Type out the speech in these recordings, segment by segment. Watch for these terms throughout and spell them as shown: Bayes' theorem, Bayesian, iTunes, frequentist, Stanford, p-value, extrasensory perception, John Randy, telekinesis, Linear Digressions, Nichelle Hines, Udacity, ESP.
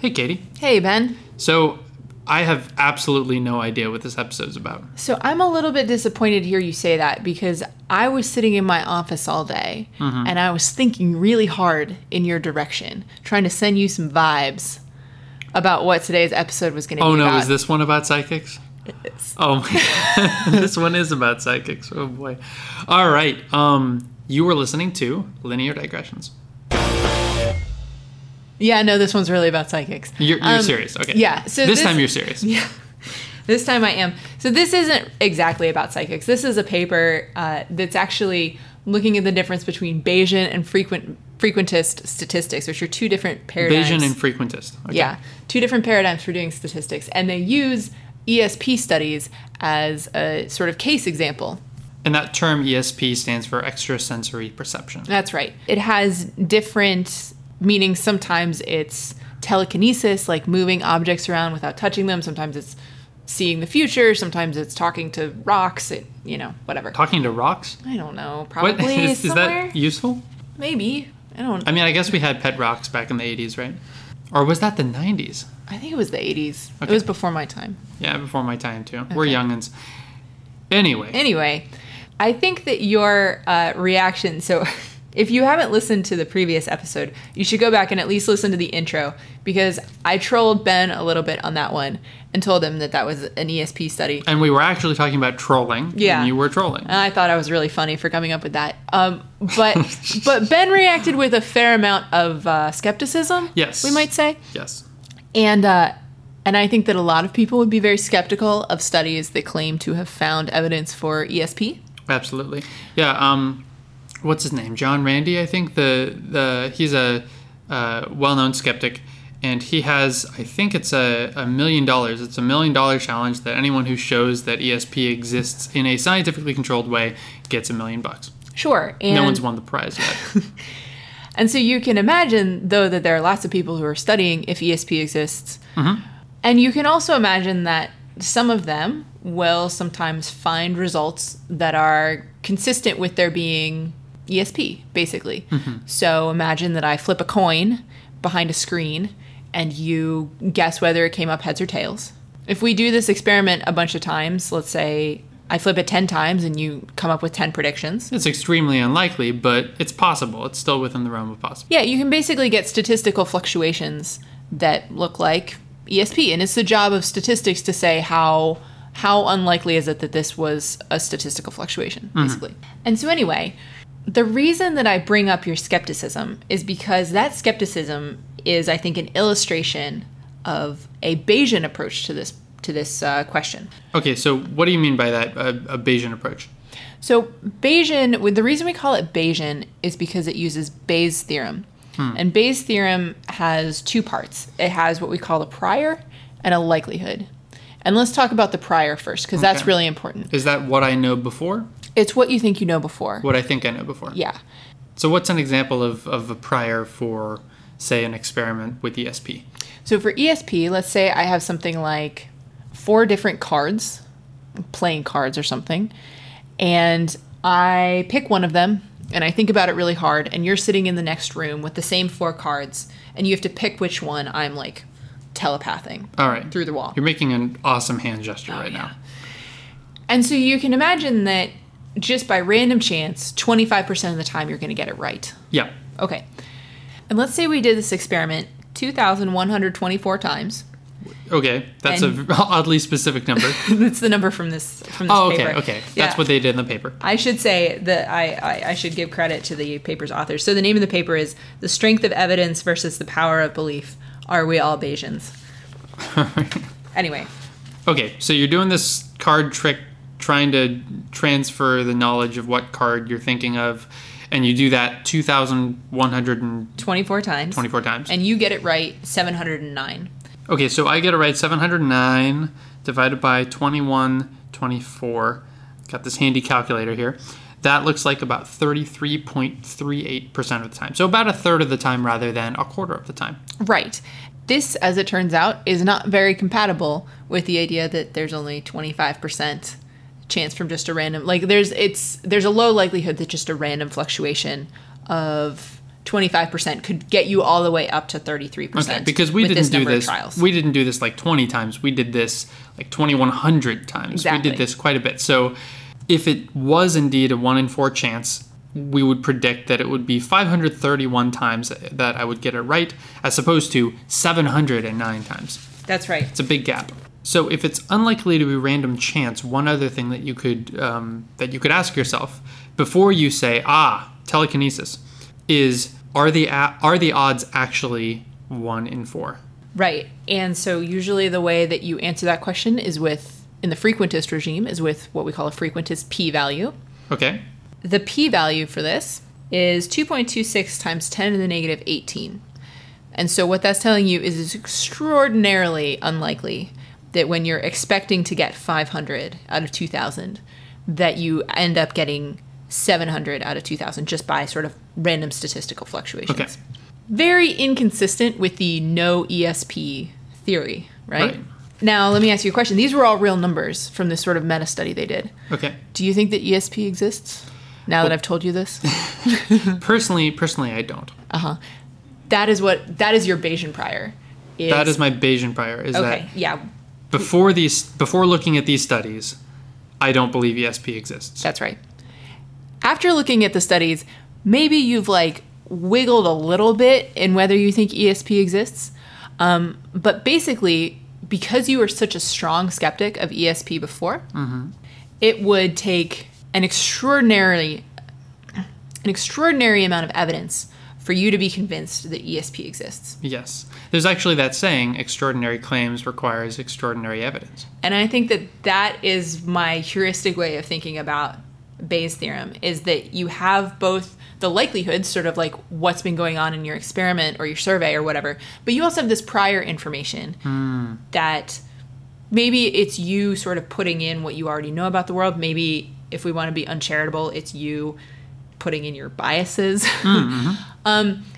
Hey, Katie. Hey, Ben. So I have absolutely no idea what this episode's about. So I'm a little bit disappointed to hear you say that, because I was sitting in my office all day and I was thinking really hard in your direction, trying to send you some vibes about what today's episode was going to be about. Oh, no. Is this one about psychics? It is. Oh, my God. This one is about psychics. Oh, boy. All right. You were listening to Linear Digressions. Yeah, no, this one's really about psychics. You're serious. Okay. Yeah. So this time you're serious. Yeah. This time I am. So this isn't exactly about psychics. This is a paper that's actually looking at the difference between Bayesian and frequentist statistics, which are two different paradigms. Bayesian and frequentist. Okay. Yeah. Two different paradigms for doing statistics. And they use ESP studies as a sort of case example. And that term ESP stands for extrasensory perception. That's right. It has different meanings. Sometimes it's telekinesis, like moving objects around without touching them. Sometimes it's seeing the future. Sometimes it's talking to rocks. It, you know, whatever. Talking to rocks? I don't know. Probably is that useful? Maybe. I mean, I guess we had pet rocks back in the 80s, right? Or was that the 90s? I think it was the 80s. Okay. It was before my time. Yeah, before my time, too. Okay. We're youngins. Anyway, I think that your reaction... So... If you haven't listened to the previous episode, you should go back and at least listen to the intro, because I trolled Ben a little bit on that one and told him that was an ESP study. And we were actually talking about trolling. Yeah. And you were trolling. And I thought I was really funny for coming up with that. But Ben reacted with a fair amount of skepticism. Yes. We might say. Yes. And I think that a lot of people would be very skeptical of studies that claim to have found evidence for ESP. Absolutely. Yeah. What's his name? John Randy, I think. He's a well-known skeptic, and he has, I think it's $1 million. It's $1 million challenge that anyone who shows that ESP exists in a scientifically controlled way gets $1 million. Sure. And no one's won the prize yet. And so you can imagine, though, that there are lots of people who are studying if ESP exists. Mm-hmm. And you can also imagine that some of them will sometimes find results that are consistent with there being ESP, basically. Mm-hmm. So imagine that I flip a coin behind a screen and you guess whether it came up heads or tails. If we do this experiment a bunch of times, let's say I flip it 10 times and you come up with 10 predictions. It's extremely unlikely, but it's possible. It's still within the realm of possible. Yeah, you can basically get statistical fluctuations that look like ESP, and it's the job of statistics to say how unlikely is it that this was a statistical fluctuation, basically. Mm-hmm. And so anyway, the reason that I bring up your skepticism is because that skepticism is, I think, an illustration of a Bayesian approach to this question. Okay, so what do you mean by that, a Bayesian approach? So Bayesian, the reason we call it Bayesian is because it uses Bayes' theorem. Hmm. And Bayes' theorem has two parts. It has what we call a prior and a likelihood. And let's talk about the prior first, because that's really important. Is that what I know before? It's what you think you know before. What I think I know before. Yeah. So what's an example of a prior for, say, an experiment with ESP? So for ESP, let's say I have something like 4 different cards, playing cards or something, and I pick one of them, and I think about it really hard, and you're sitting in the next room with the same 4 cards, and you have to pick which one I'm like... telepathing. All right. Through the wall. You're making an awesome hand gesture now. And so you can imagine that just by random chance, 25% of the time you're going to get it right. Yeah. Okay. And let's say we did this experiment 2,124 times. Okay. That's an oddly specific number. That's the number from this paper. Oh, okay. Yeah. That's what they did in the paper. I should say that I should give credit to the paper's author. So the name of the paper is The Strength of Evidence versus the Power of Belief. Are we all Bayesians? Anyway. Okay, so you're doing this card trick, trying to transfer the knowledge of what card you're thinking of, and you do that 2,124 times. 24 times. And you get it right 709. Okay, so I get it right 709 divided by 2,124. Got this handy calculator here. That looks like about 33.38% of the time. So about a third of the time rather than a quarter of the time. Right. This, as it turns out, is not very compatible with the idea that there's only 25% chance from just a random... Like, there's a low likelihood that just a random fluctuation of 25% could get you all the way up to 33%. Okay, because we didn't do this. We didn't do this like 20 times. We did this like 2,100 times. Exactly. We did this quite a bit. So if it was indeed a 1 in 4 chance, we would predict that it would be 531 times that I would get it right, as opposed to 709 times. That's right. It's a big gap. So if it's unlikely to be random chance, one other thing that you could ask yourself before you say, telekinesis, is are the odds actually 1 in 4? Right. And so usually the way that you answer that question is in the frequentist regime, is with what we call a frequentist p-value. Okay. The p-value for this is 2.26 times 10 to the negative 18. And so what that's telling you is it's extraordinarily unlikely that when you're expecting to get 500 out of 2,000, that you end up getting 700 out of 2,000 just by sort of random statistical fluctuations. Okay. Very inconsistent with the no ESP theory, right? Now, let me ask you a question. These were all real numbers from this sort of meta study they did. Okay. Do you think that ESP exists now that I've told you this? Personally, I don't. Uh-huh. That is your Bayesian prior. That is my Bayesian prior. Before looking at these studies, I don't believe ESP exists. That's right. After looking at the studies, maybe you've wiggled a little bit in whether you think ESP exists. But basically, because you were such a strong skeptic of ESP before, mm-hmm. it would take an extraordinary amount of evidence for you to be convinced that ESP exists. Yes. There's actually that saying, extraordinary claims requires extraordinary evidence. And I think that is my heuristic way of thinking about Bayes' theorem, is that you have both the likelihood, sort of like what's been going on in your experiment or your survey or whatever, but you also have this prior information that maybe it's you sort of putting in what you already know about the world. Maybe if we want to be uncharitable, it's you putting in your biases. Mm-hmm.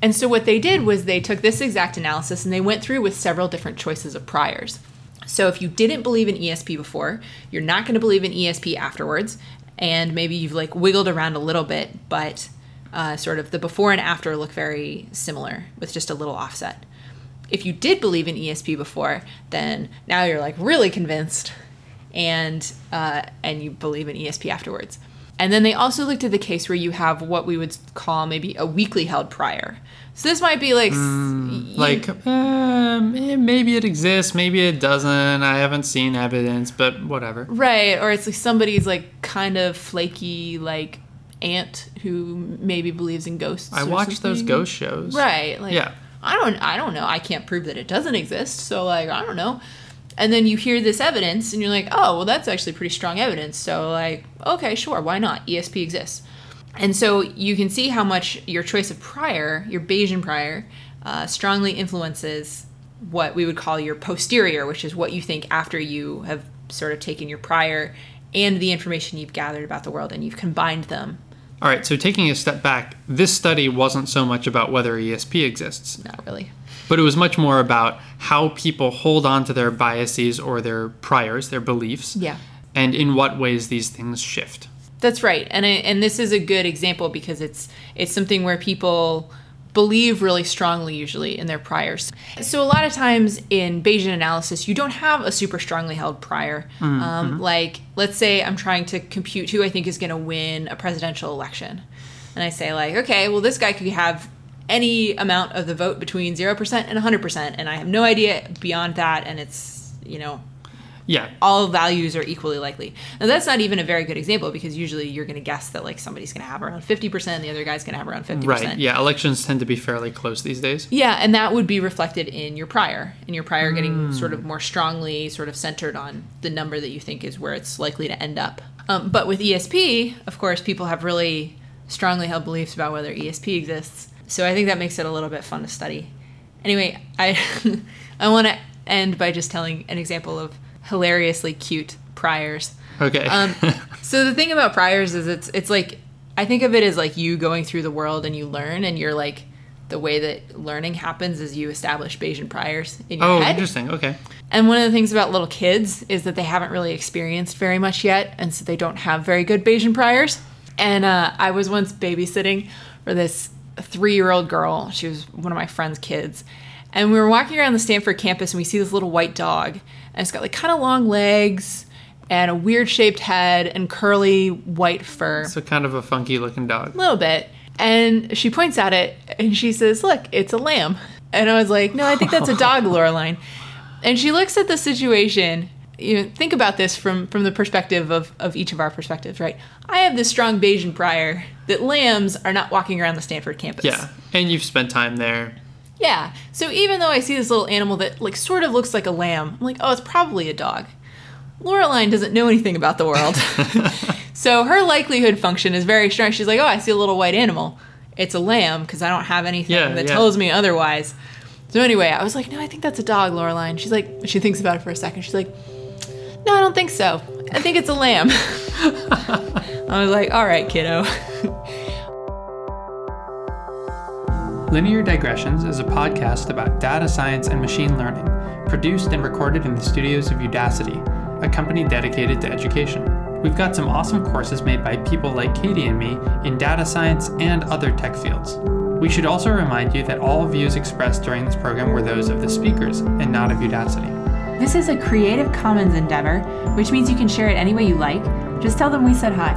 And so what they did was they took this exact analysis and they went through with several different choices of priors. So if you didn't believe in ESP before, you're not going to believe in ESP afterwards. And maybe you've wiggled around a little bit, but sort of the before and after look very similar with just a little offset. If you did believe in ESP before, then now you're really convinced and you believe in ESP afterwards. And then they also looked at the case where you have what we would call maybe a weakly held prior. So this might be maybe it exists, maybe it doesn't. I haven't seen evidence, but whatever. Right. Or it's somebody's kind of flaky aunt who maybe believes in ghosts. I watch those ghost shows. Right. Yeah. I don't know. I can't prove that it doesn't exist. So I don't know. And then you hear this evidence, and you're that's actually pretty strong evidence. So, okay, sure, why not? ESP exists. And so you can see how much your choice of prior, your Bayesian prior, strongly influences what we would call your posterior, which is what you think after you have sort of taken your prior and the information you've gathered about the world, and you've combined them. All right, so taking a step back, this study wasn't so much about whether ESP exists. Not really. But it was much more about how people hold on to their biases or their priors, their beliefs, and in what ways these things shift. That's right. And this is a good example because it's something where people believe really strongly usually in their priors. So a lot of times in Bayesian analysis, you don't have a super strongly held prior. Mm-hmm. Let's say I'm trying to compute who I think is going to win a presidential election. And I say okay, well, this guy could have any amount of the vote between 0% and 100%, and I have no idea beyond that, and it's, all values are equally likely. Now, that's not even a very good example, because usually you're going to guess that, somebody's going to have around 50% and the other guy's going to have around 50%. Right, yeah, elections tend to be fairly close these days. Yeah, and that would be reflected in your prior, getting sort of more strongly sort of centered on the number that you think is where it's likely to end up. But with ESP, of course, people have really strongly held beliefs about whether ESP exists. So I think that makes it a little bit fun to study. Anyway, I want to end by just telling an example of hilariously cute priors. Okay. So the thing about priors is it's I think of it as you going through the world and you learn, and you're the way that learning happens is you establish Bayesian priors in your head. Oh, interesting. Okay. And one of the things about little kids is that they haven't really experienced very much yet, and so they don't have very good Bayesian priors. And I was once babysitting for this a 3-year-old girl. She was one of my friend's kids. And we were walking around the Stanford campus, and we see this little white dog. And it's got, like, kind of long legs and a weird-shaped head and curly white fur. So kind of a funky-looking dog. A little bit. And she points at it, and she says, "Look, it's a lamb." And I was like, "No, I think that's a dog, Loreline." And she looks at the situation. You know, think about this from the perspective of each of our perspectives, right? I have this strong Bayesian prior that lambs are not walking around the Stanford campus. Yeah, and you've spent time there. Yeah, so even though I see this little animal that, like, sort of looks like a lamb, I'm like, oh, it's probably a dog. Loreline doesn't know anything about the world. So her likelihood function is very strong. She's like, oh, I see a little white animal. It's a lamb, because I don't have anything that tells me otherwise. So anyway, I was like, no, I think that's a dog, Loreline. She's like, she thinks about it for a second. She's like, no, I don't think so. I think it's a lamb. I was like, all right, kiddo. Linear Digressions is a podcast about data science and machine learning, produced and recorded in the studios of Udacity, a company dedicated to education. We've got some awesome courses made by people like Katie and me in data science and other tech fields. We should also remind you that all views expressed during this program were those of the speakers and not of Udacity. This is a Creative Commons endeavor, which means you can share it any way you like. Just tell them we said hi.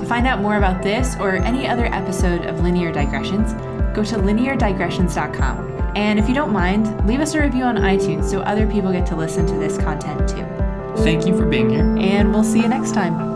To find out more about this or any other episode of Linear Digressions, go to lineardigressions.com. And if you don't mind, leave us a review on iTunes so other people get to listen to this content too. Thank you for being here. And we'll see you next time.